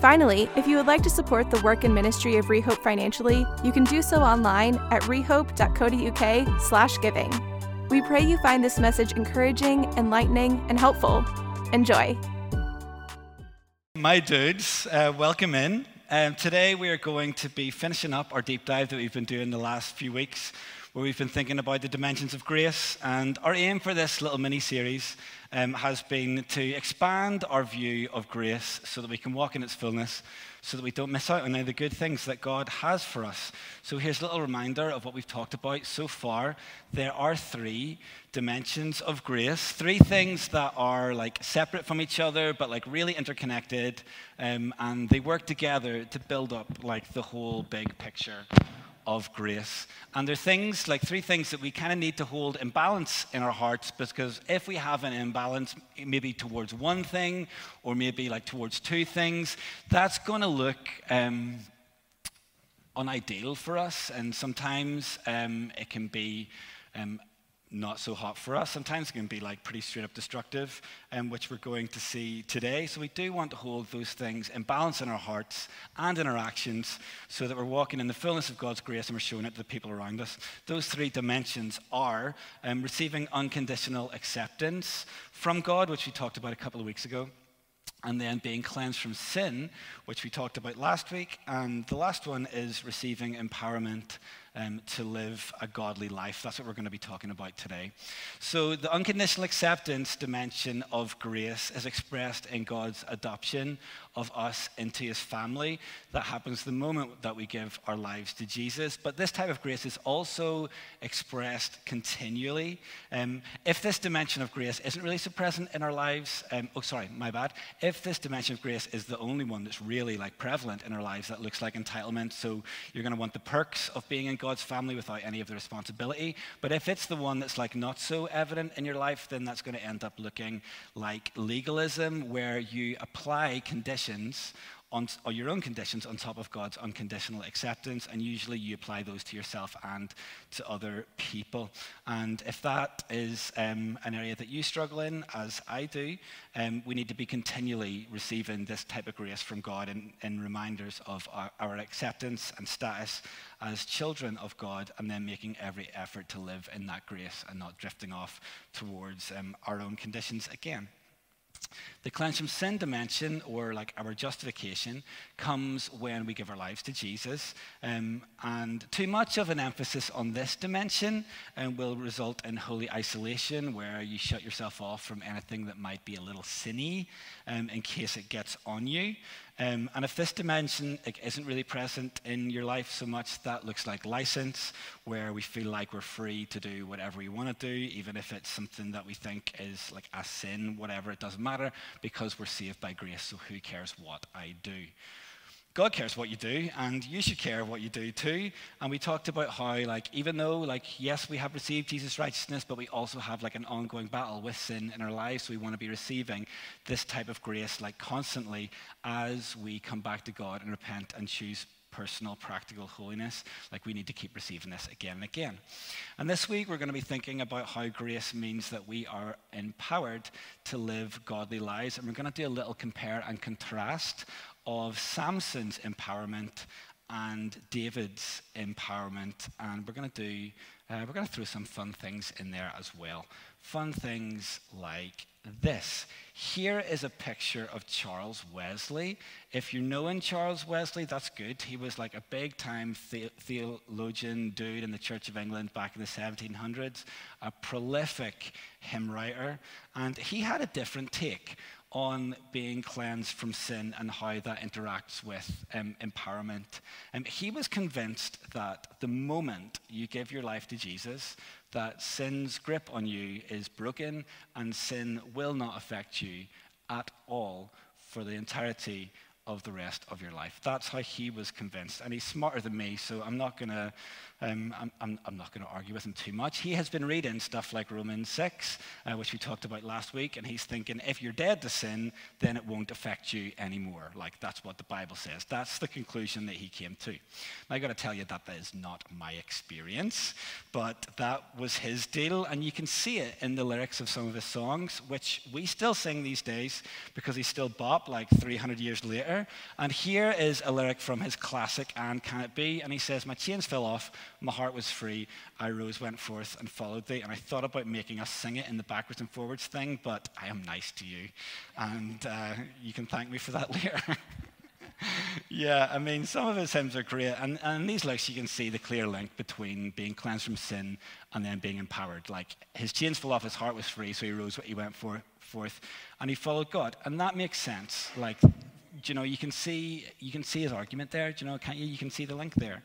Finally, if you would like to support the work and ministry of Rehope financially, you can do so online at rehope.co.uk/giving. We pray you find this message encouraging, enlightening, and helpful. Enjoy. My dudes, welcome in. Today we are going to be finishing up our deep dive that we've been doing the last few weeks, where we've been thinking about the dimensions of grace. And our aim for this little mini-series has been to expand our view of grace so that we can walk in its fullness, so that we don't miss out on any of the good things that God has for us. So here's a little reminder of what we've talked about so far. There are three dimensions of grace, three things that are like separate from each other, but like really interconnected, and they work together to build up like the whole big picture of grace. And there are things, like three things that we kind of need to hold in balance in our hearts, because if we have an imbalance maybe towards one thing or maybe like towards two things, that's going to look unideal for us. And sometimes it can be not so hot for us. Sometimes it can be like pretty straight up destructive, which we're going to see today. So we do want to hold those things in balance in our hearts and in our actions so that we're walking in the fullness of God's grace and we're showing it to the people around us. Those three dimensions are receiving unconditional acceptance from God, which we talked about a couple of weeks ago, and then being cleansed from sin, which we talked about last week. And the last one is receiving empowerment to live a godly life. That's what we're going to be talking about today. So the unconditional acceptance dimension of grace is expressed in God's adoption of us into his family. That happens the moment that we give our lives to Jesus. But this type of grace is also expressed continually. If this dimension of grace isn't really so present in our lives, if this dimension of grace is the only one that's really like prevalent in our lives, that looks like entitlement. So you're going to want the perks of being in God's family without any of the responsibility. But if it's the one that's like not so evident in your life, then that's going to end up looking like legalism, where you apply conditions or your own conditions on top of God's unconditional acceptance, and usually you apply those to yourself and to other people. And if that is an area that you struggle in, as I do, we need to be continually receiving this type of grace from God in reminders of our acceptance and status as children of God, and then making every effort to live in that grace and not drifting off towards our own conditions again. The cleanse from sin dimension, or like our justification, comes when we give our lives to Jesus. And too much of an emphasis on this dimension will result in holy isolation, where you shut yourself off from anything that might be a little sinny in case it gets on you. And if this dimension isn't really present in your life so much, that looks like license, where we feel like we're free to do whatever we want to do, even if it's something that we think is like a sin, whatever, it doesn't matter, because we're saved by grace, so who cares what I do? God cares what you do, and you should care what you do too. And we talked about how, like, even though, like, yes, we have received Jesus' righteousness, but we also have like an ongoing battle with sin in our lives. So we want to be receiving this type of grace, like, constantly as we come back to God and repent and choose personal, practical holiness. Like, we need to keep receiving this again and again. And this week, we're going to be thinking about how grace means that we are empowered to live godly lives. And we're going to do a little compare and contrast of Samson's empowerment and David's empowerment. And we're going to throw some fun things in there as well. Fun things like this. Here is a picture of Charles Wesley. If you're knowing Charles Wesley, that's good. He was like a big-time theologian dude in the Church of England back in the 1700s, a prolific hymn writer, and he had a different take on being cleansed from sin and how that interacts with empowerment. He was convinced that the moment you give your life to Jesus, that sin's grip on you is broken and sin will not affect you at all for the entirety of the rest of your life. That's how he was convinced, and he's smarter than me, so I'm not gonna argue with him too much. He has been reading stuff like Romans 6, which we talked about last week, and he's thinking, if you're dead to sin, then it won't affect you anymore. Like, that's what the Bible says. That's the conclusion that he came to. Now, I gotta tell you that is not my experience, but that was his deal, and you can see it in the lyrics of some of his songs, which we still sing these days because he's still bop like 300 years later. And here is a lyric from his classic, And Can It Be? And he says, my chains fell off, my heart was free, I rose, went forth, and followed thee. And I thought about making us sing it in the backwards and forwards thing, but I am nice to you. And you can thank me for that later. Yeah, I mean, some of his hymns are great. And in these lyrics, you can see the clear link between being cleansed from sin and then being empowered. Like, his chains fell off, his heart was free, so he rose, he went forth, and he followed God. And that makes sense. Like, you know, you can see his argument there, you know, can't you? You can see the link there.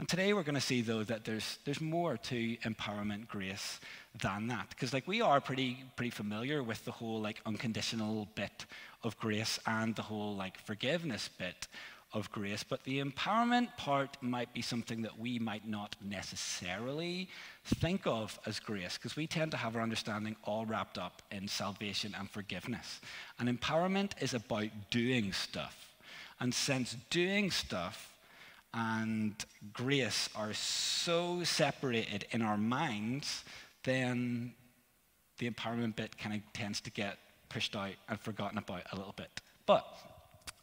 And today we're going to see, though, that there's more to empowerment grace than that. Because, like, we are pretty familiar with the whole, like, unconditional bit of grace and the whole, like, forgiveness bit of grace. But the empowerment part might be something that we might not necessarily think of as grace, because we tend to have our understanding all wrapped up in salvation and forgiveness. And empowerment is about doing stuff. And since doing stuff and grace are so separated in our minds, then the empowerment bit kind of tends to get pushed out and forgotten about a little bit. But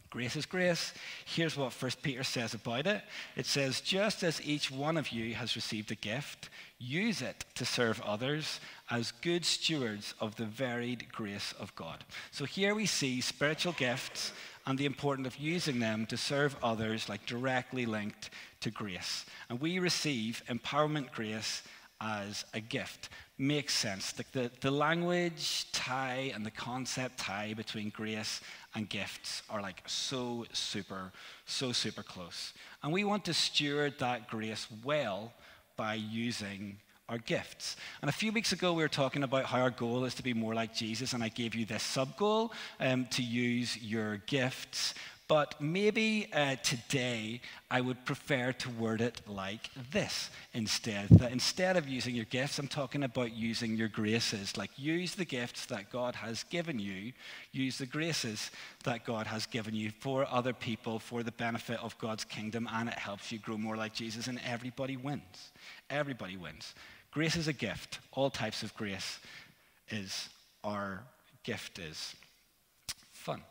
grace is grace. Here's what 1 Peter says about it. It says, just as each one of you has received a gift, use it to serve others as good stewards of the varied grace of God. So here we see spiritual gifts and the importance of using them to serve others, like, directly linked to grace. And we receive empowerment grace as a gift. Makes sense. The language tie and the concept tie between grace and gifts are, like, so super close. And we want to steward that grace well by using our gifts. And a few weeks ago, we were talking about how our goal is to be more like Jesus, and I gave you this sub-goal, to use your gifts. But maybe today I would prefer to word it like this instead. That instead of using your gifts, I'm talking about using your graces. Like, use the gifts that God has given you. Use the graces that God has given you for other people, for the benefit of God's kingdom, and it helps you grow more like Jesus, and everybody wins. Everybody wins. Grace is a gift. All types of grace is our gift is fun.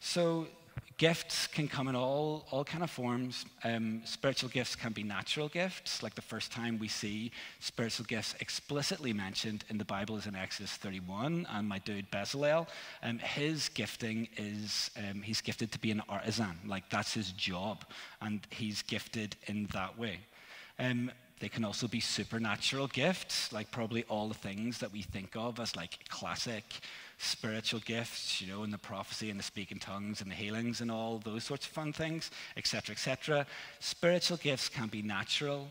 So, gifts can come in all kind of forms. Spiritual gifts can be natural gifts. Like, the first time we see spiritual gifts explicitly mentioned in the Bible is in Exodus 31. And my dude Bezalel, his gifting is, he's gifted to be an artisan. Like, that's his job. And he's gifted in that way. They can also be supernatural gifts, like probably all the things that we think of as, like, classic spiritual gifts, you know, in the prophecy and the speaking tongues and the healings and all those sorts of fun things, etc., etc. Spiritual gifts can be natural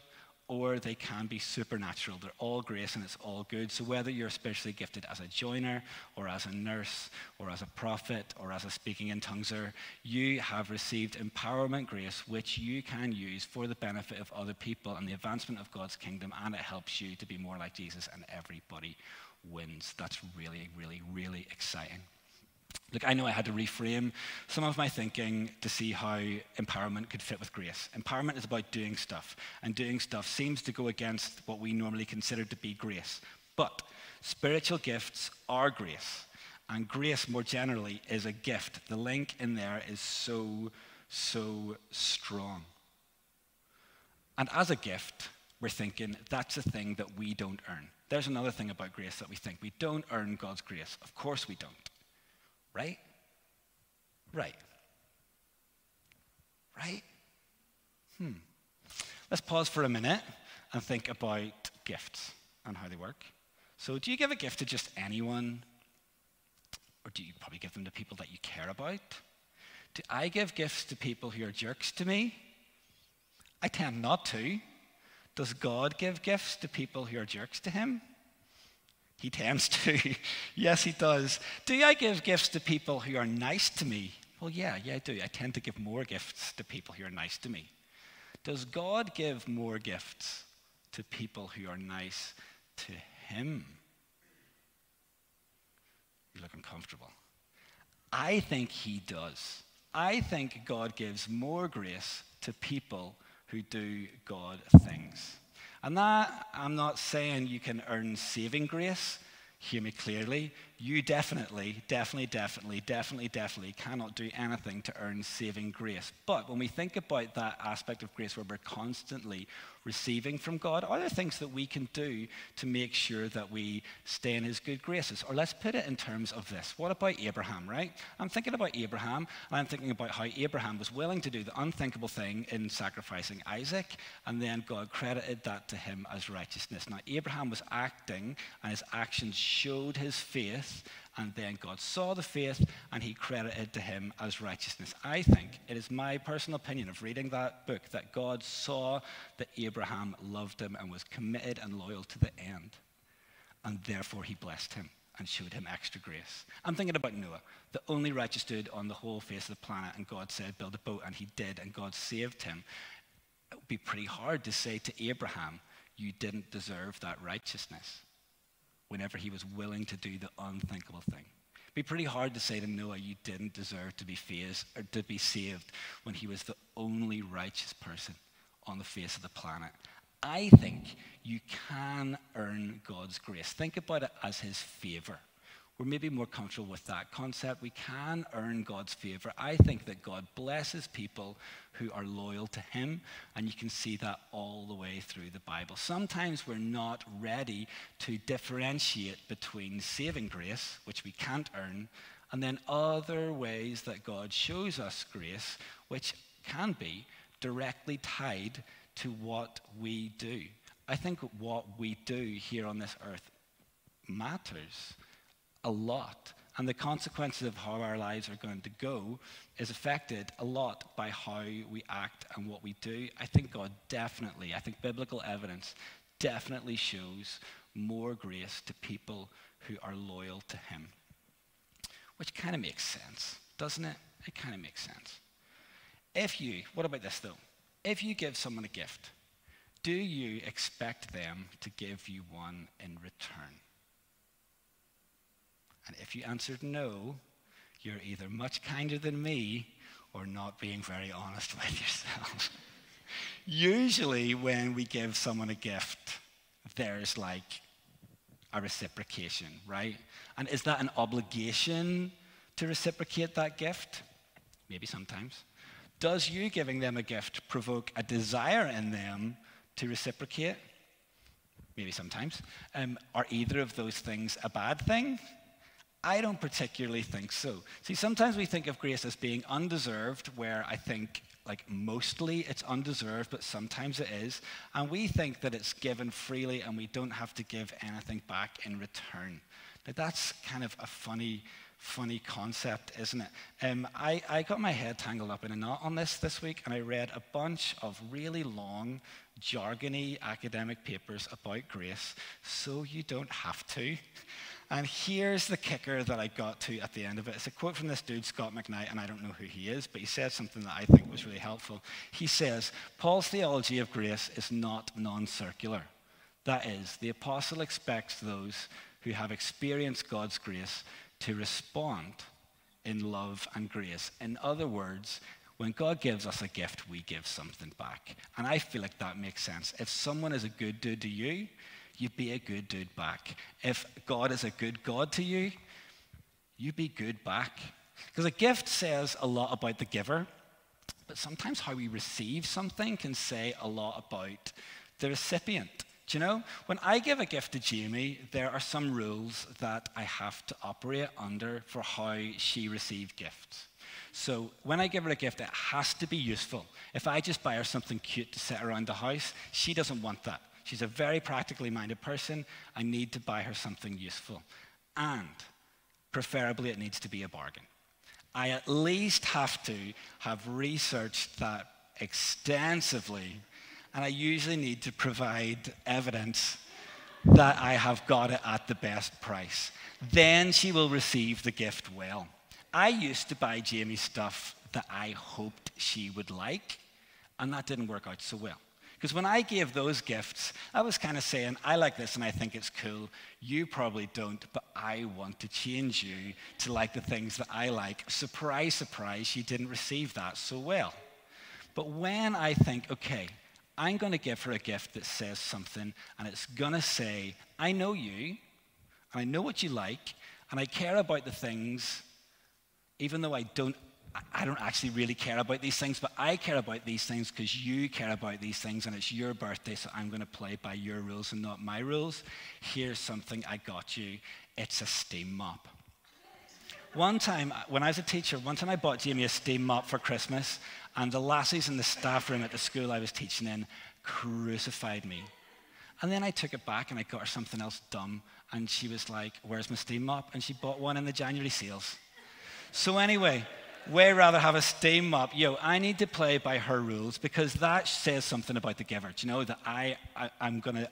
or they can be supernatural. They're all grace and it's all good. So whether you're spiritually gifted as a joiner or as a nurse or as a prophet or as a speaking in tongueser, you have received empowerment grace, which you can use for the benefit of other people and the advancement of God's kingdom, and it helps you to be more like Jesus, and everybody wins. That's really exciting. Look, I know I had to reframe some of my thinking to see how empowerment could fit with grace. Empowerment is about doing stuff, and doing stuff seems to go against what we normally consider to be grace. But spiritual gifts are grace, and grace more generally is a gift. The link in there is so strong. And as a gift, we're thinking that's a thing that we don't earn. There's another thing about grace that we think. We don't earn God's grace. Of course we don't. Right? Let's pause for a minute and think about gifts and how they work. So, do you give a gift to just anyone? Or do you probably give them to people that you care about? Do I give gifts to people who are jerks to me? I tend not to. Does God give gifts to people who are jerks to him? He tends to. Yes, he does. Do I give gifts to people who are nice to me? Well, yeah, I do. I tend to give more gifts to people who are nice to me. Does God give more gifts to people who are nice to him? You look uncomfortable. I think he does. I think God gives more grace to people who do God things. And that, I'm not saying you can earn saving grace. Hear me clearly. You definitely cannot do anything to earn saving grace. But when we think about that aspect of grace where we're constantly receiving from God, are there things that we can do to make sure that we stay in his good graces? Or let's put it in terms of this. What about Abraham, right? I'm thinking about Abraham, and I'm thinking about how Abraham was willing to do the unthinkable thing in sacrificing Isaac, and then God credited that to him as righteousness. Now, Abraham was acting, and his actions showed his faith, and then God saw the faith and he credited to him as righteousness. I think it is my personal opinion of reading that book that God saw that Abraham loved him and was committed and loyal to the end, and therefore he blessed him and showed him extra grace. I'm thinking about Noah, the only righteous dude on the whole face of the planet, and God said, build a boat, and he did, and God saved him. It would be pretty hard to say to Abraham, you didn't deserve that righteousness, whenever he was willing to do the unthinkable thing. It'd be pretty hard to say to Noah, you didn't deserve to be phased or to be saved, when he was the only righteous person on the face of the planet. I think you can earn God's grace. Think about it as his favor. We're maybe more comfortable with that concept. We can earn God's favor. I think that God blesses people who are loyal to him, and you can see that all the way through the Bible. Sometimes we're not ready to differentiate between saving grace, which we can't earn, and then other ways that God shows us grace, which can be directly tied to what we do. I think what we do here on this earth matters a lot, and the consequences of how our lives are going to go is affected a lot by how we act and what we do. I think God definitely, I think biblical evidence definitely shows more grace to people who are loyal to him, which kind of makes sense, doesn't it? It kind of makes sense. If you, what about this though? If you give someone a gift, do you expect them to give you one in return? And if you answered no, you're either much kinder than me or not being very honest with yourself. Usually when we give someone a gift, there's like a reciprocation, right? And is that an obligation to reciprocate that gift? Maybe sometimes. Does you giving them a gift provoke a desire in them to reciprocate? Maybe sometimes. Are either of those things a bad thing? I don't particularly think so. See, sometimes we think of grace as being undeserved, where I think, like, mostly it's undeserved, but sometimes it is. And we think that it's given freely and we don't have to give anything back in return. Now, that's kind of a funny concept, isn't it? I got my head tangled up in a knot on this week, and I read a bunch of really long, jargony academic papers about grace, so you don't have to. And here's the kicker that I got to at the end of it. It's a quote from this dude, Scott McKnight, and I don't know who he is, but he said something that I think was really helpful. He says, Paul's theology of grace is not non-circular. That is, the apostle expects those who have experienced God's grace to respond in love and grace. In other words, when God gives us a gift, we give something back. And I feel like that makes sense. If someone is a good dude to you, you be a good dude back. If God is a good God to you, you be good back. Because a gift says a lot about the giver, but sometimes how we receive something can say a lot about the recipient. Do you know? When I give a gift to Jamie, there are some rules that I have to operate under for how she receives gifts. So when I give her a gift, it has to be useful. If I just buy her something cute to sit around the house, she doesn't want that. She's a very practically minded person. I need to buy her something useful. And preferably it needs to be a bargain. I at least have to have researched that extensively, and I usually need to provide evidence that I have got it at the best price. Then she will receive the gift well. I used to buy Jamie stuff that I hoped she would like, and that didn't work out so well. Because when I gave those gifts, I was kind of saying, I like this and I think it's cool. You probably don't, but I want to change you to like the things that I like. Surprise, surprise, she didn't receive that so well. But when I think, okay, I'm going to give her a gift that says something, and it's going to say, I know you, and I know what you like, and I care about the things, even though I don't actually really care about these things, but I care about these things because you care about these things, and it's your birthday, so I'm going to play by your rules and not my rules. Here's something I got you. It's a steam mop. One time, when I was a teacher, I bought Jamie a steam mop for Christmas, and the lassies in the staff room at the school I was teaching in crucified me. And then I took it back, and I got her something else dumb, and she was like, where's my steam mop? And she bought one in the January sales. So anyway, way rather have a steam mop. Yo, I need to play by her rules because that says something about the giver. Do you know that I'm gonna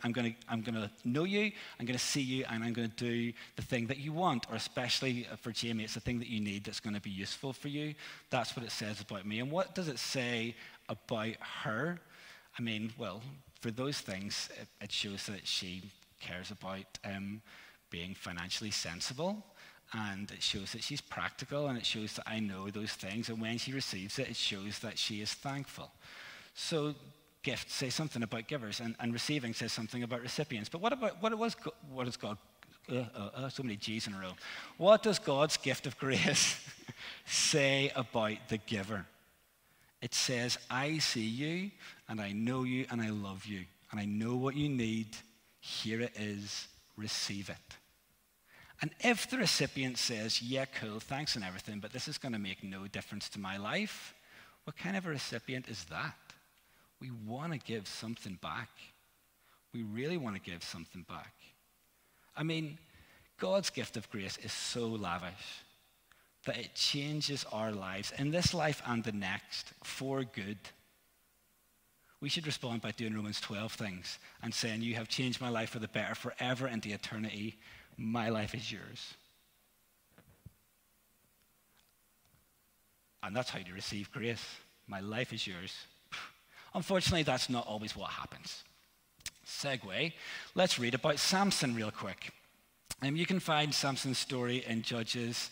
know you, I'm gonna see you, and I'm gonna do the thing that you want, or especially for Jamie, it's the thing that you need that's gonna be useful for you. That's what it says about me. And what does it say about her? I mean, well, for those things, it shows that she cares about being financially sensible. And it shows that she's practical, and it shows that I know those things. And when she receives it, it shows that she is thankful. So gifts say something about givers, and receiving says something about recipients. But what does God's gift of grace say about the giver? It says, I see you, and I know you, and I love you, and I know what you need. Here it is. Receive it. And if the recipient says, yeah, cool, thanks and everything, but this is going to make no difference to my life, what kind of a recipient is that? We want to give something back. We really want to give something back. I mean, God's gift of grace is so lavish that it changes our lives in this life and the next for good. We should respond by doing Romans 12 things and saying, you have changed my life for the better forever into eternity. My life is yours. And that's how you receive grace. My life is yours. Unfortunately, that's not always what happens. Segue. Let's read about Samson real quick. You can find Samson's story in Judges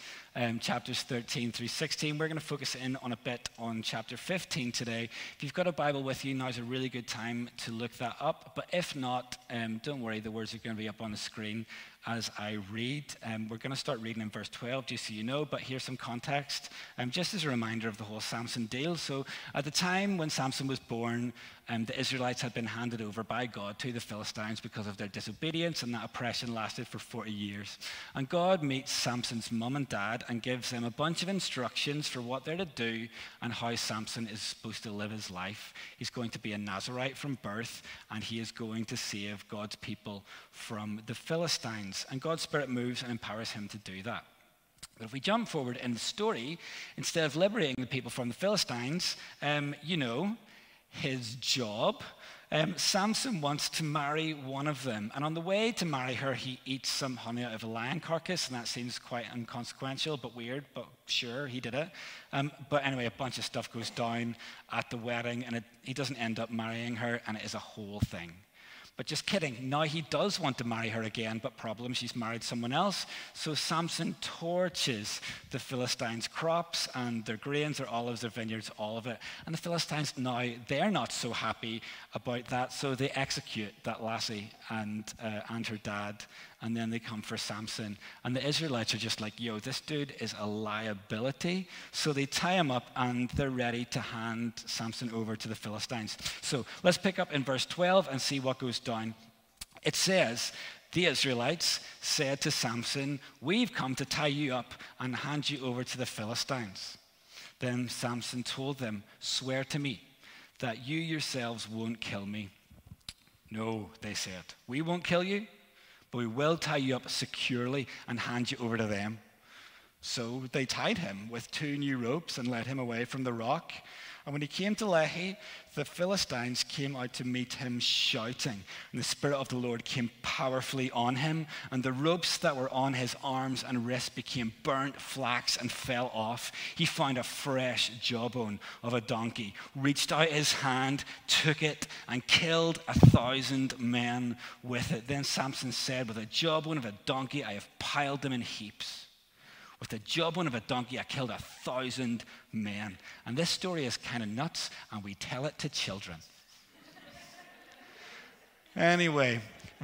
chapters 13 through 16. We're going to focus in on a bit on chapter 15 today. If you've got a Bible with you, now's a really good time to look that up. But if not, don't worry, the words are going to be up on the screen as I read. We're going to start reading in verse 12, just so you know, but here's some context, just as a reminder of the whole Samson deal. So at the time when Samson was born, the Israelites had been handed over by God to the Philistines because of their disobedience, and that oppression lasted for 40 years. And God meets Samson's mum and dad and gives them a bunch of instructions for what they're to do and how Samson is supposed to live his life. He's going to be a Nazirite from birth, and he is going to save God's people from the Philistines. And God's Spirit moves and empowers him to do that. But if we jump forward in the story, instead of liberating the people from the Philistines, his job, Samson wants to marry one of them. And on the way to marry her, he eats some honey out of a lion carcass. And that seems quite inconsequential, but weird, but sure, he did it. But anyway, a bunch of stuff goes down at the wedding, and he doesn't end up marrying her, and it is a whole thing. But just kidding, now he does want to marry her again, but problem, she's married someone else. So Samson torches the Philistines' crops and their grains, their olives, their vineyards, all of it. And the Philistines now, they're not so happy about that, so they execute that lassie and her dad, and then they come for Samson. And the Israelites are just like, yo, this dude is a liability. So they tie him up, and they're ready to hand Samson over to the Philistines. So let's pick up in verse 12 and see what goes down. It says, the Israelites said to Samson, we've come to tie you up and hand you over to the Philistines. Then Samson told them, swear to me that you yourselves won't kill me. No, they said, we won't kill you, but we will tie you up securely and hand you over to them. So they tied him with 2 new ropes and led him away from the rock. And when he came to Lehi, the Philistines came out to meet him shouting. And the Spirit of the Lord came powerfully on him, and the ropes that were on his arms and wrists became burnt flax and fell off. He found a fresh jawbone of a donkey, reached out his hand, took it, and killed 1,000 men with it. Then Samson said, with a jawbone of a donkey, I have piled them in heaps. With the jawbone of a donkey, I killed 1,000 men. And this story is kind of nuts, and we tell it to children. Anyway,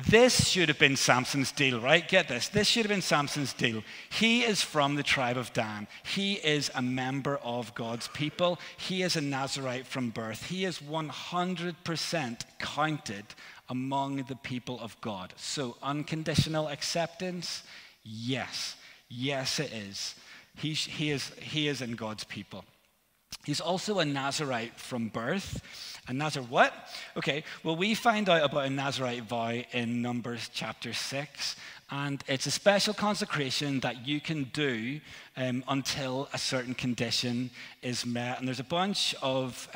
this should have been Samson's deal, right? Get this. This should have been Samson's deal. He is from the tribe of Dan. He is a member of God's people. He is a Nazirite from birth. He is 100% counted among the people of God. So unconditional acceptance, yes. Yes, it is. He is in God's people. He's also a Nazirite from birth. A Nazir what? Okay, well, we find out about a Nazirite vow in Numbers chapter 6, and it's a special consecration that you can do until a certain condition is met. And there's a bunch of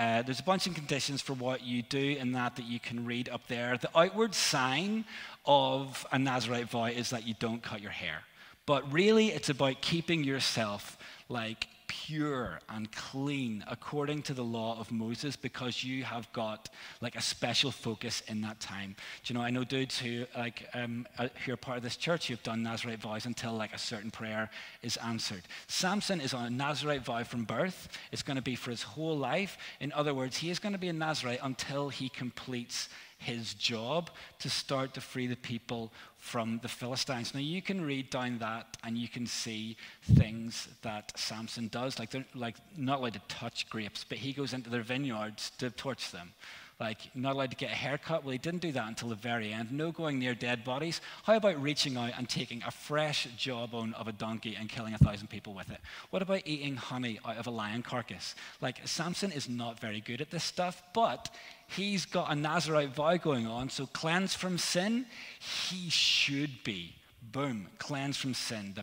conditions for what you do in that you can read up there. The outward sign of a Nazirite vow is that you don't cut your hair. But really, it's about keeping yourself like pure and clean according to the law of Moses, because you have got like a special focus in that time. Do you know, I know dudes who like who are part of this church who've done Nazirite vows until like a certain prayer is answered. Samson is on a Nazirite vow from birth. It's going to be for his whole life. In other words, he is going to be a Nazirite until he completes his job to start to free the people from the Philistines. Now you can read down that and you can see things that Samson does. Like they're like not allowed to touch grapes, but he goes into their vineyards to torch them. Like not allowed to get a haircut. Well, he didn't do that until the very end. No going near dead bodies. How about reaching out and taking a fresh jawbone of a donkey and killing 1,000 people with it? What about eating honey out of a lion carcass? Like Samson is not very good at this stuff, but he's got a Nazirite vow going on, so cleansed from sin, he should be. Boom, cleansed from sin.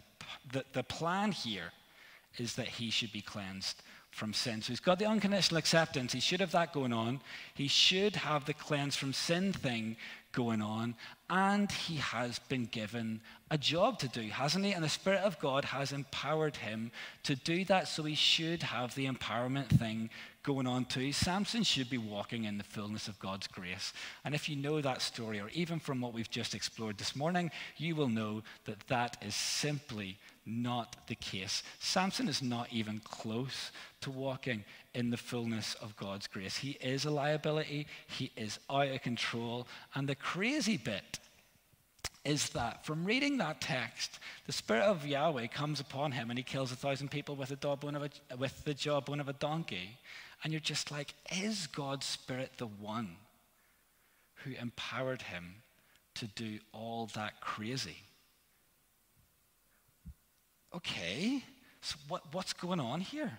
The plan here is that he should be cleansed from sin. So he's got the unconditional acceptance. He should have that going on. He should have the cleanse from sin thing going on. And he has been given a job to do, hasn't he? And the Spirit of God has empowered him to do that. So he should have the empowerment thing going on too. Samson should be walking in the fullness of God's grace. And if you know that story, or even from what we've just explored this morning, you will know that that is simply not the case. Samson is not even close to walking in the fullness of God's grace. He is a liability. He is out of control. And the crazy bit is that from reading that text, the Spirit of Yahweh comes upon him and he kills 1,000 people with the jawbone of a donkey. And you're just like, is God's Spirit the one who empowered him to do all that crazy? Okay, so what's going on here?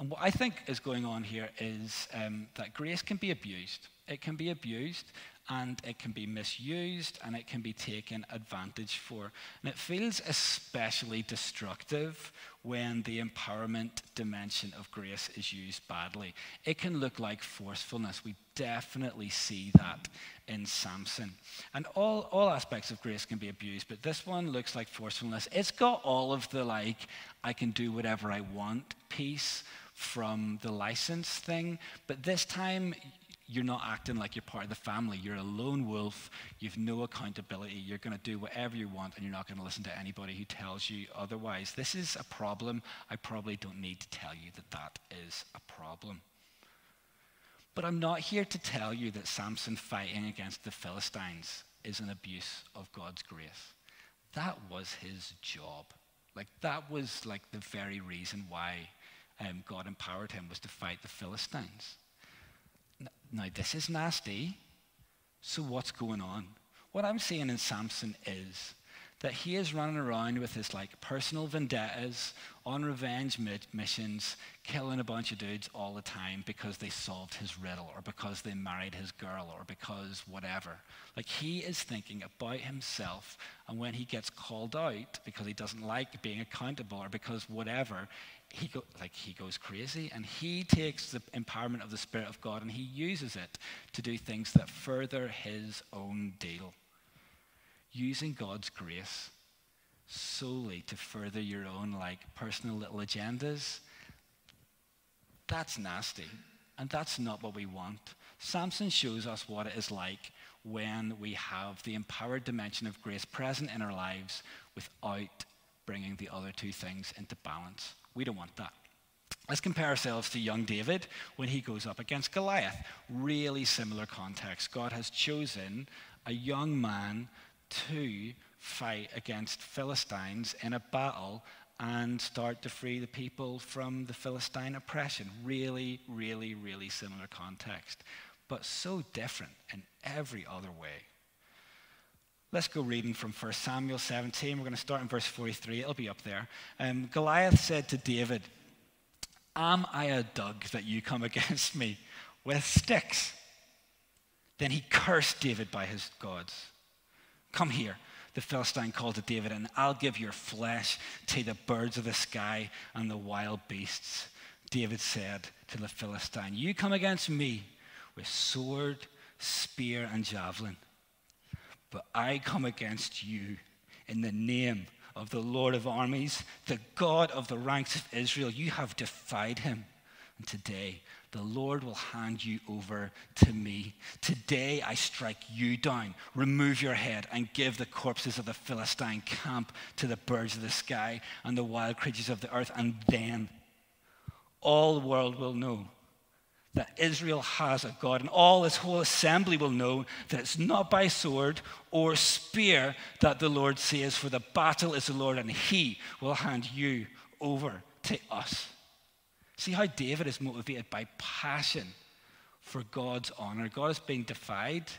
And what I think is going on here is that grace can be abused. It can be abused, and it can be misused, and it can be taken advantage for. And it feels especially destructive when the empowerment dimension of grace is used badly. It can look like forcefulness. We definitely see that in Samson. And all aspects of grace can be abused, but this one looks like forcefulness. It's got all of the, like, I can do whatever I want piece from the license thing, but this time you're not acting like you're part of the family. You're a lone wolf. You've no accountability. You're going to do whatever you want, and you're not going to listen to anybody who tells you otherwise. This is a problem. I probably don't need to tell you that that is a problem. But I'm not here to tell you that Samson fighting against the Philistines is an abuse of God's grace. That was his job. Like, that was like the very reason why God empowered him, was to fight the Philistines. Now, this is nasty, so what's going on? What I'm seeing in Samson is that he is running around with his like personal vendettas, on revenge missions, killing a bunch of dudes all the time because they solved his riddle, or because they married his girl, or because whatever. Like, he is thinking about himself, and when he gets called out because he doesn't like being accountable, or because whatever, he goes crazy, and he takes the empowerment of the Spirit of God and he uses it to do things that further his own deal. Using God's grace solely to further your own personal little agendas, that's nasty, and that's not what we want. Samson shows us what it is like when we have the empowered dimension of grace present in our lives without bringing the other two things into balance. We don't want that. Let's compare ourselves to young David when he goes up against Goliath. Really similar context. God has chosen a young man to fight against Philistines in a battle and start to free the people from the Philistine oppression. Really, really, really similar context, but so different in every other way. Let's go reading from 1 Samuel 17. We're going to start in verse 43. It'll be up there. Goliath said to David, "Am I a dog that you come against me with sticks?" Then he cursed David by his gods. "Come here," the Philistine called to David, "and I'll give your flesh to the birds of the sky and the wild beasts." David said to the Philistine, "You come against me with sword, spear, and javelin, but I come against you in the name of the Lord of armies, the God of the ranks of Israel. You have defied him, and today the Lord will hand you over to me. Today I strike you down, remove your head, and give the corpses of the Philistine camp to the birds of the sky and the wild creatures of the earth. And then all the world will know that Israel has a God, and all his whole assembly will know that it's not by sword or spear that the Lord says, for the battle is the Lord, and he will hand you over to us." See how David is motivated by passion for God's honor. God is being defied.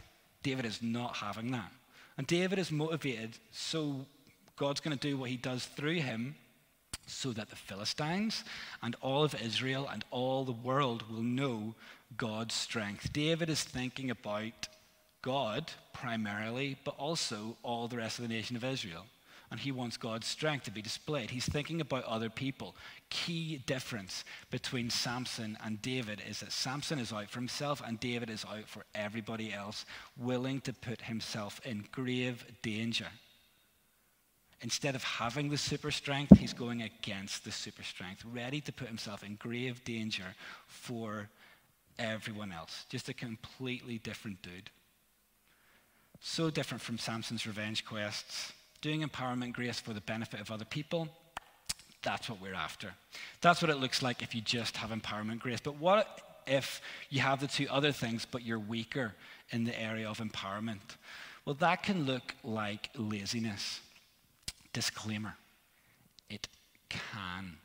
David is not having that. And David is motivated, so God's going to do what he does through him so that the Philistines and all of Israel and all the world will know God's strength. David is thinking about God primarily, but also all the rest of the nation of Israel. And he wants God's strength to be displayed. He's thinking about other people. Key difference between Samson and David is that Samson is out for himself and David is out for everybody else, willing to put himself in grave danger. Instead of having the super strength, he's going against the super strength, ready to put himself in grave danger for everyone else. Just a completely different dude. So different from Samson's revenge quests. Doing empowerment grace for the benefit of other people, that's what we're after. That's what it looks like if you just have empowerment grace. But what if you have the two other things, but you're weaker in the area of empowerment? Well, that can look like laziness. Disclaimer, it can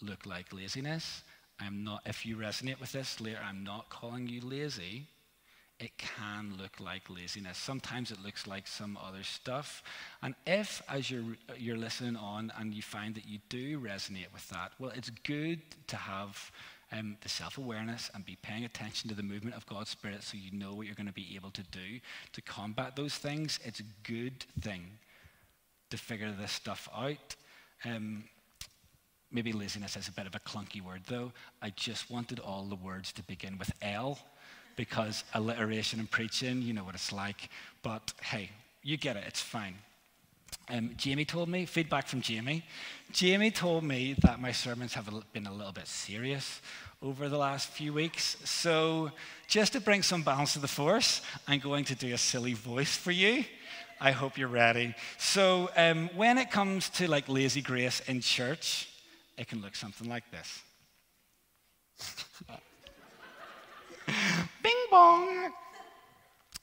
look like laziness. If you resonate with this later, I'm not calling you lazy. It can look like laziness. Sometimes it looks like some other stuff. And if, as you're listening on and you find that you do resonate with that, well, it's good to have the self-awareness and be paying attention to the movement of God's Spirit so you know what you're going to be able to do to combat those things. It's a good thing to figure this stuff out. Maybe laziness is a bit of a clunky word, though. I just wanted all the words to begin with L, because alliteration and preaching, you know what it's like. But hey, you get it, it's fine. Jamie told me, feedback from Jamie. Jamie told me that my sermons have been a little bit serious over the last few weeks. So just to bring some balance to the force, I'm going to do a silly voice for you. I hope you're ready. So when it comes to lazy grace in church, it can look something like this. Bing bong.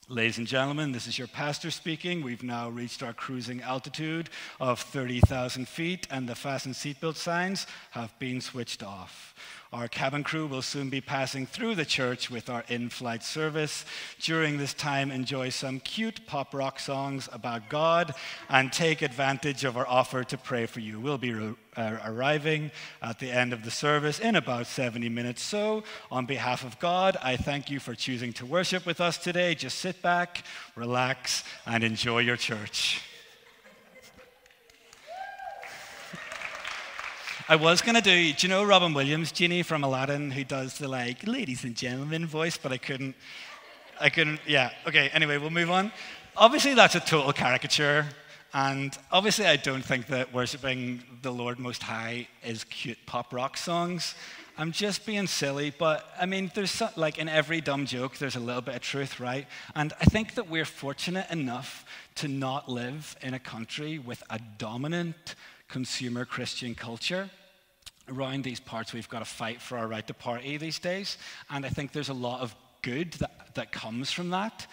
Ladies and gentlemen, this is your pastor speaking. We've now reached our cruising altitude of 30,000 feet, and the fasten seatbelt signs have been switched off. Our cabin crew will soon be passing through the church with our in-flight service. During this time, enjoy some cute pop rock songs about God and take advantage of our offer to pray for you. We'll be arriving at the end of the service in about 70 minutes. So, on behalf of God, I thank you for choosing to worship with us today. Just sit back, relax, and enjoy your church. I was going to do you know Robin Williams, Genie from Aladdin, who does the like, ladies and gentlemen voice, but I couldn't, yeah. Okay, anyway, we'll move on. Obviously, that's a total caricature. And obviously, I don't think that worshipping the Lord Most High is cute pop rock songs. I'm just being silly, but I mean, there's so, like in every dumb joke, there's a little bit of truth, right? And I think that we're fortunate enough to not live in a country with a dominant consumer Christian culture. Around these parts, we've got to fight for our right to party these days. And I think there's a lot of good that comes from that.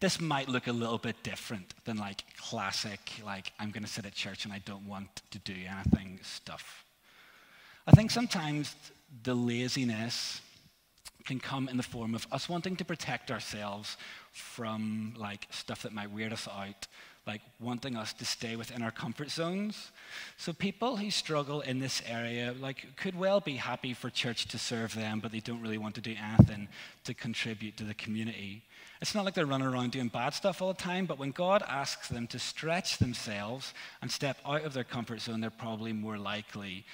This might look a little bit different than like classic, like I'm going to sit at church and I don't want to do anything stuff. I think sometimes the laziness can come in the form of us wanting to protect ourselves from like stuff that might weird us out, like wanting us to stay within our comfort zones. So people who struggle in this area like could well be happy for church to serve them, but they don't really want to do anything to contribute to the community. It's not like they're running around doing bad stuff all the time, but when God asks them to stretch themselves and step out of their comfort zone, they're probably more likely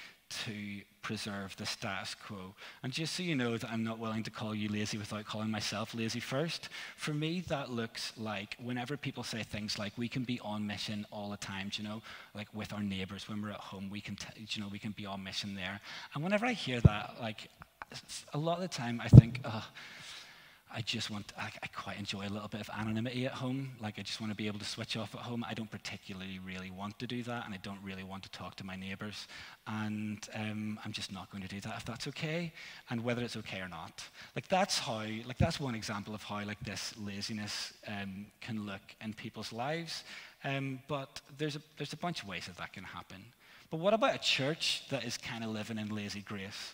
to preserve the status quo. And just so you know that I'm not willing to call you lazy without calling myself lazy first, for me that looks like whenever people say things like we can be on mission all the time, you know, like with our neighbors when we're at home, we can, we can be on mission there. And whenever I hear that, like a lot of the time I think, I quite enjoy a little bit of anonymity at home. Like, I just want to be able to switch off at home. I don't particularly really want to do that, and I don't really want to talk to my neighbors. And I'm just not going to do that if that's okay, and whether it's okay or not. Like, that's how, like, that's one example of how, like, this laziness can look in people's lives. But there's a bunch of ways that can happen. But what about a church that is kind of living in lazy grace?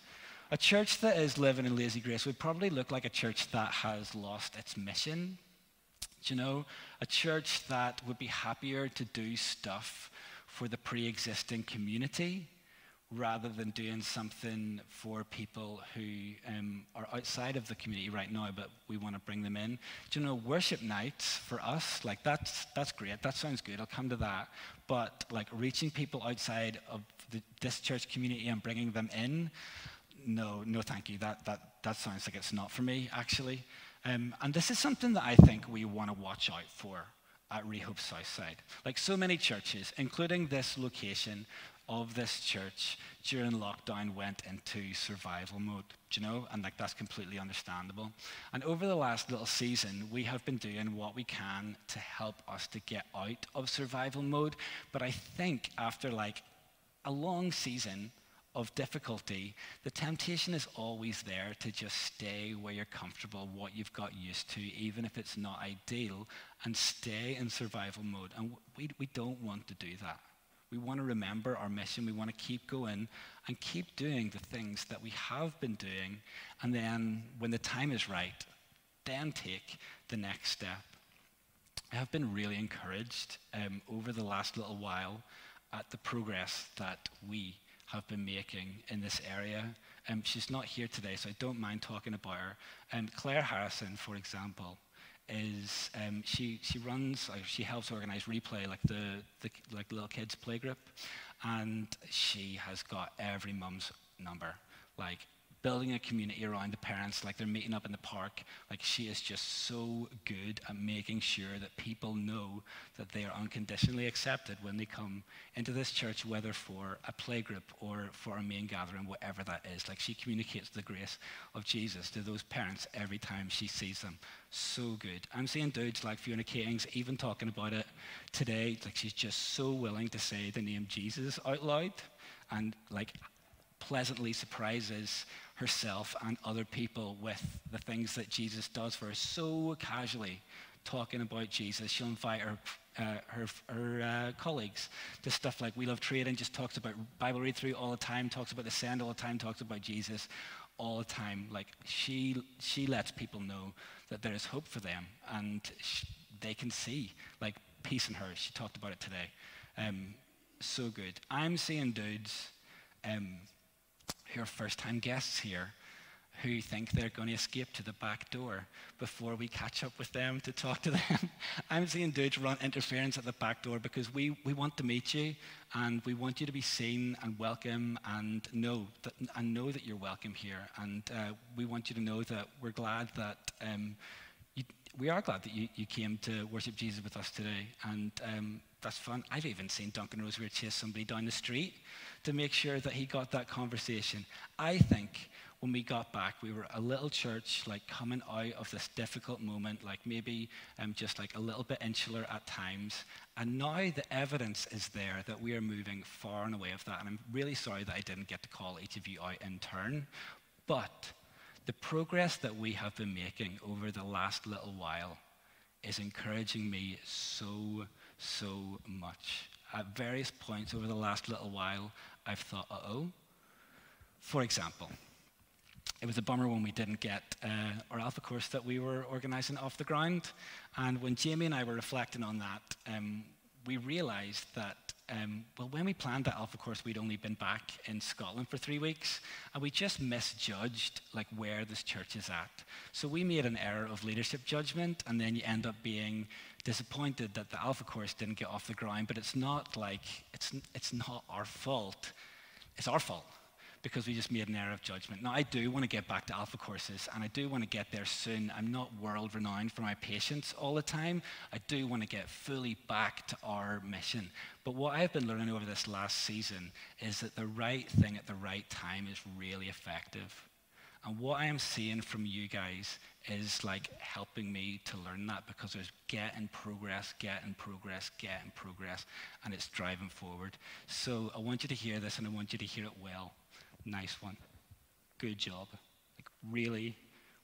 A church that is living in lazy grace would probably look like a church that has lost its mission. Do you know? A church that would be happier to do stuff for the pre-existing community rather than doing something for people who are outside of the community right now, but we want to bring them in. Do you know, worship nights for us, like that's great. That sounds good. I'll come to that. But like reaching people outside of this church community and bringing them in, No, thank you. That sounds like it's not for me, actually. And this is something that I think we want to watch out for at Rehope Southside. Like so many churches, including this location of this church, during lockdown went into survival mode, you know? And like that's completely understandable. And over the last little season, we have been doing what we can to help us to get out of survival mode. But I think after like a long season of difficulty, the temptation is always there to just stay where you're comfortable, what you've got used to, even if it's not ideal, and stay in survival mode. And we don't want to do that. We want to remember our mission. We want to keep going and keep doing the things that we have been doing. And then when the time is right, then take the next step. I have been really encouraged over the last little while at the progress that we have been making in this area. She's not here today, so I don't mind talking about her. Claire Harrison, for example, is she helps organize Replay, like the little kids play group, and she has got every mum's number. Like building a community around the parents, like they're meeting up in the park. Like she is just so good at making sure that people know that they are unconditionally accepted when they come into this church, whether for a play group or for a main gathering, whatever that is. Like she communicates the grace of Jesus to those parents every time she sees them. So good. I'm seeing dudes like Fiona Kings even talking about it today. Like she's just so willing to say the name Jesus out loud and like pleasantly surprises herself and other people with the things that Jesus does for her. So casually talking about Jesus, she'll invite her colleagues to stuff like We Love Trading, just talks about Bible read-through all the time, talks about the send all the time, talks about Jesus all the time. Like she lets people know that there is hope for them and they can see like peace in her. She talked about it today. So good. I'm seeing dudes who are first-time guests here, who think they're going to escape to the back door before we catch up with them to talk to them. I'm seeing dudes run interference at the back door because we want to meet you and we want you to be seen and welcome and know that you're welcome here. And we want you to know that we're glad that you came to worship Jesus with us today. And that's fun. I've even seen Duncan Rosewood chase somebody down the street to make sure that he got that conversation. I think when we got back, we were a little church, like coming out of this difficult moment, like maybe just like a little bit insular at times. And now the evidence is there that we are moving far and away of that. And I'm really sorry that I didn't get to call each of you out in turn. But the progress that we have been making over the last little while is encouraging me so much. At various points over the last little while, I've thought, For example, it was a bummer when we didn't get our Alpha course that we were organizing off the ground. And when Jamie and I were reflecting on that, we realized that when we planned that Alpha course, we'd only been back in Scotland for 3 weeks, and we just misjudged like where this church is at. So we made an error of leadership judgment, and then you end up being disappointed that the Alpha course didn't get off the ground. But it's not like it's not our fault. It's our fault because we just made an error of judgment. Now I do want to get back to Alpha courses, and I do want to get there soon. I'm not world renowned for my patience all the time. I do want to get fully back to our mission. But what I've been learning over this last season is that the right thing at the right time is really effective. And what I am seeing from you guys is like helping me to learn that, because there's get in progress, and it's driving forward. So I want you to hear this, and I want you to hear it well. Nice one. Good job. Like really,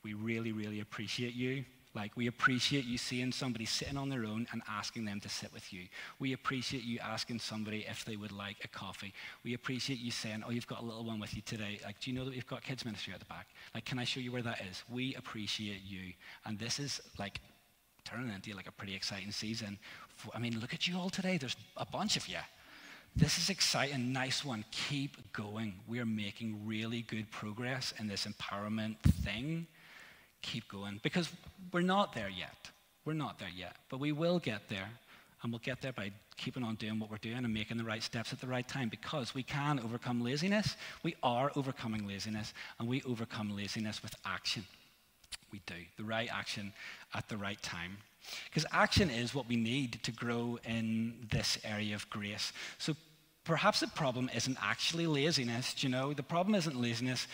we really appreciate you. Like we appreciate you seeing somebody sitting on their own and asking them to sit with you. We appreciate you asking somebody if they would like a coffee. We appreciate you saying, oh, you've got a little one with you today. Like, do you know that we've got kids ministry at the back? Like, can I show you where that is? We appreciate you. And this is like turning into like a pretty exciting season. I mean, look at you all today. There's a bunch of you. This is exciting, nice one, keep going. We are making really good progress in this empowerment thing. Keep going, because we're not there yet. We're not there yet, but we will get there, and we'll get there by keeping on doing what we're doing and making the right steps at the right time, because we can overcome laziness. We are overcoming laziness, and we overcome laziness with action. We do, the right action at the right time. Because action is what we need to grow in this area of grace. So perhaps the problem isn't actually laziness, do you know? The problem isn't laziness.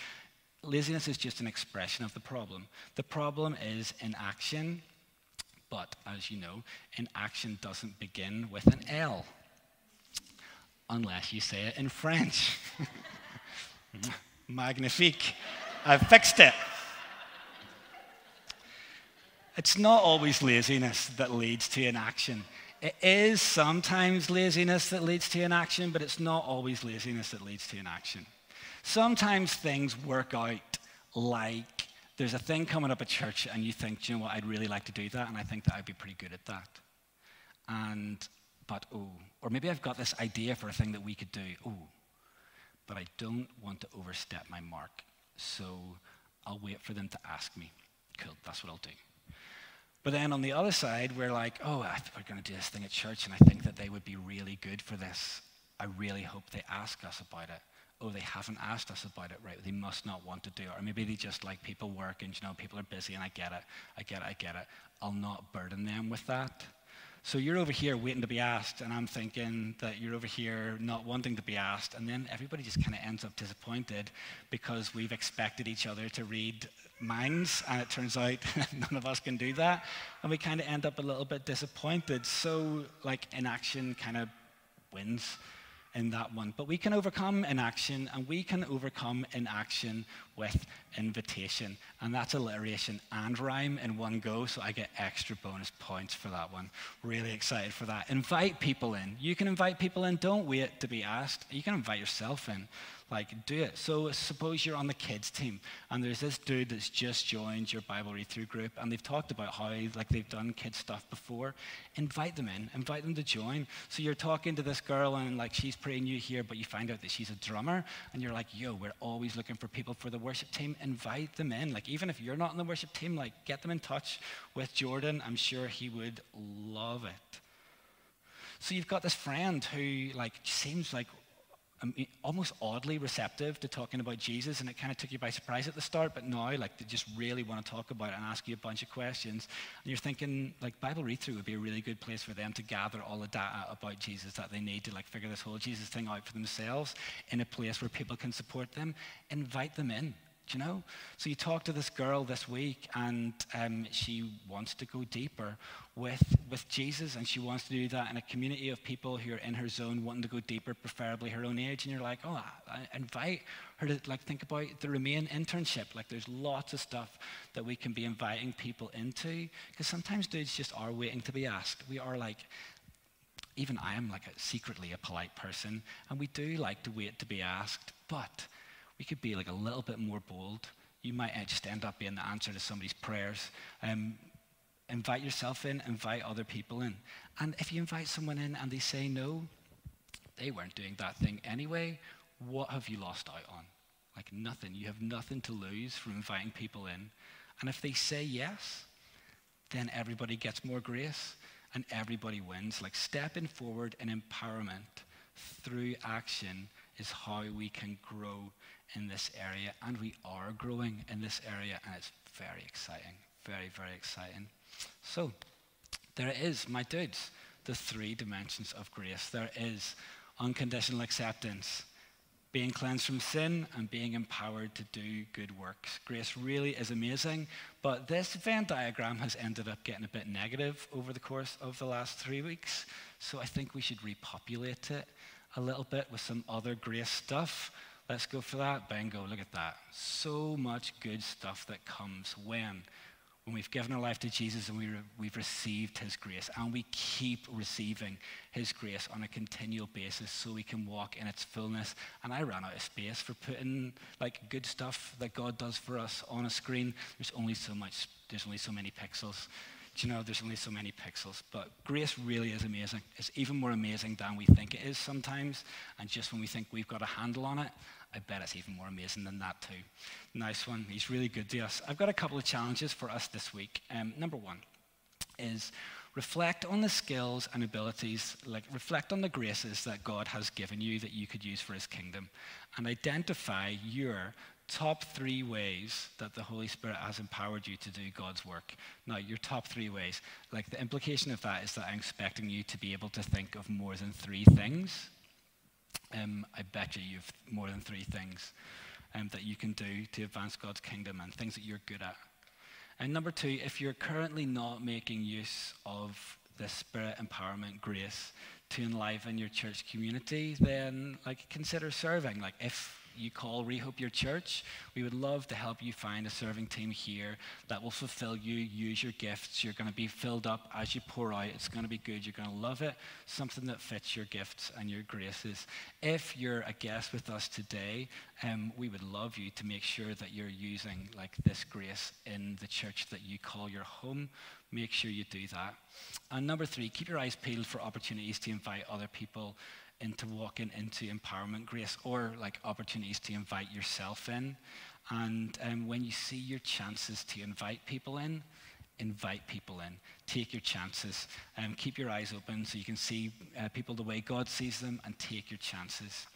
Laziness is just an expression of the problem. The problem is inaction, but as you know, inaction doesn't begin with an L. Unless you say it in French. Magnifique. I've fixed it. It's not always laziness that leads to inaction. It is sometimes laziness that leads to inaction, but it's not always laziness that leads to inaction. Sometimes things work out, like there's a thing coming up at church and you think, do you know what, I'd really like to do that, and I think that I'd be pretty good at that. Or maybe I've got this idea for a thing that we could do, but I don't want to overstep my mark, so I'll wait for them to ask me. Cool, that's what I'll do. But then on the other side, we're like, we're going to do this thing at church, and I think that they would be really good for this. I really hope they ask us about it. Oh, they haven't asked us about it, right? They must not want to do it. Or maybe they just like people work, and you know, people are busy, and I get it. I'll not burden them with that. So you're over here waiting to be asked, and I'm thinking that you're over here not wanting to be asked, and then everybody just kind of ends up disappointed because we've expected each other to read minds, and it turns out none of us can do that, and we kind of end up a little bit disappointed. So like inaction kind of wins in that one. But we can overcome inaction, and we can overcome inaction with invitation. And that's alliteration and rhyme in one go, so I get extra bonus points for that one. Really excited for that. Invite people in. You can invite people in. Don't wait to be asked. You can invite yourself in. Like, do it. So suppose you're on the kids team, and there's this dude that's just joined your Bible read-through group, and they've talked about how like they've done kids stuff before. Invite them in. Invite them to join. So you're talking to this girl, and like she's pretty new here, but you find out that she's a drummer, and you're like, yo, we're always looking for people for the worship team, invite them in. Like, even if you're not in the worship team, like, get them in touch with Jordan. I'm sure he would love it. So you've got this friend who, like, seems like almost oddly receptive to talking about Jesus, and it kind of took you by surprise at the start, but now, like, they just really want to talk about it and ask you a bunch of questions. And you're thinking, like, Bible read-through would be a really good place for them to gather all the data about Jesus that they need to, like, figure this whole Jesus thing out for themselves, in a place where people can support them. Invite them in, do you know? So you talk to this girl this week, and she wants to go deeper with Jesus, and she wants to do that in a community of people who are in her zone, wanting to go deeper, preferably her own age. And you're like, oh, I invite her to, like, think about the Remain internship. Like, there's lots of stuff that we can be inviting people into, because sometimes dudes just are waiting to be asked. We are, like, even I am, like, secretly a polite person, and we do like to wait to be asked, but we could be, like, a little bit more bold. You might just end up being the answer to somebody's prayers. Invite yourself in, invite other people in. And if you invite someone in and they say no, they weren't doing that thing anyway, what have you lost out on? Like, nothing. You have nothing to lose from inviting people in. And if they say yes, then everybody gets more grace and everybody wins. Like, stepping forward in empowerment through action is how we can grow in this area. And we are growing in this area, and it's very exciting. Very, very exciting. So there it is, my dudes, the three dimensions of grace. There is unconditional acceptance, being cleansed from sin, and being empowered to do good works. Grace really is amazing, but this Venn diagram has ended up getting a bit negative over the course of the last 3 weeks, so I think we should repopulate it a little bit with some other grace stuff. Let's go for that. Bingo, look at that. So much good stuff that comes when we've given our life to Jesus and we've received his grace, and we keep receiving his grace on a continual basis so we can walk in its fullness. And I ran out of space for putting, like, good stuff that God does for us on a screen. There's only so many pixels. Do you know, there's only so many pixels, but grace really is amazing. It's even more amazing than we think it is sometimes, and just when we think we've got a handle on it, I bet it's even more amazing than that too. Nice one. He's really good to us. I've got a couple of challenges for us this week. Number one is reflect on the skills and abilities, like, reflect on the graces that God has given you that you could use for his kingdom, and identify your top three ways that the Holy Spirit has empowered you to do God's work. Now, your top three ways, like, the implication of that is that I'm expecting you to be able to think of more than three things. I bet you have more than three things that you can do to advance God's kingdom, and things that you're good at. And number two, if you're currently not making use of the Spirit empowerment grace to enliven your church community, then, like, consider serving. Like, if you call Rehope your church, we would love to help you find a serving team here that will fulfill you. Use your gifts. You're going to be filled up as you pour out. It's going to be good. You're going to love it. Something that fits your gifts and your graces. If you're a guest with us today, we would love you to make sure that you're using, like, this grace in the church that you call your home. Make sure you do that. And number three, keep your eyes peeled for opportunities to invite other people into walking into empowerment grace, or, like, opportunities to invite yourself in. And when you see your chances to invite people in, take your chances, and keep your eyes open so you can see people the way God sees them, and take your chances.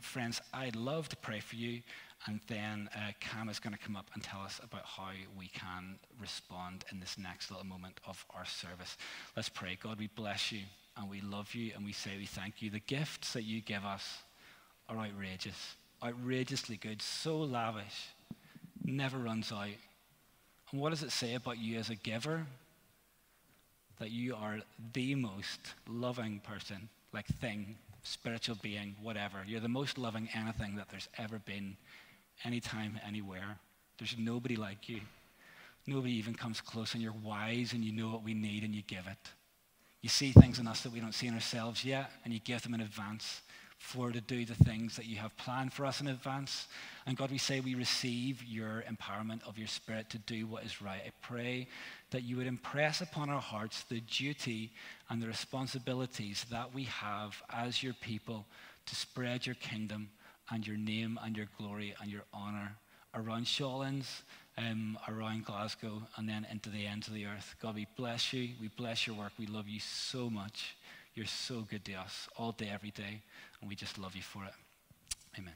Friends, I'd love to pray for you, and then Cam is going to come up and tell us about how we can respond in this next little moment of our service. Let's pray. God, we bless you, and we love you, and we say we thank you. The gifts that you give us are outrageous, outrageously good, so lavish, never runs out. And what does it say about you as a giver? That you are the most loving person, like, thing, spiritual being, whatever. You're the most loving anything that there's ever been, anytime, anywhere. There's nobody like you. Nobody even comes close, and you're wise, and you know what we need, and you give it. You see things in us that we don't see in ourselves yet, and you give them in advance for to do the things that you have planned for us in advance. And God, we say we receive your empowerment of your Spirit to do what is right. I pray that you would impress upon our hearts the duty and the responsibilities that we have as your people to spread your kingdom and your name and your glory and your honor around Shawlands, around Glasgow, and then into the ends of the earth. God, we bless you. We bless your work. We love you so much. You're so good to us all day, every day, and we just love you for it. Amen.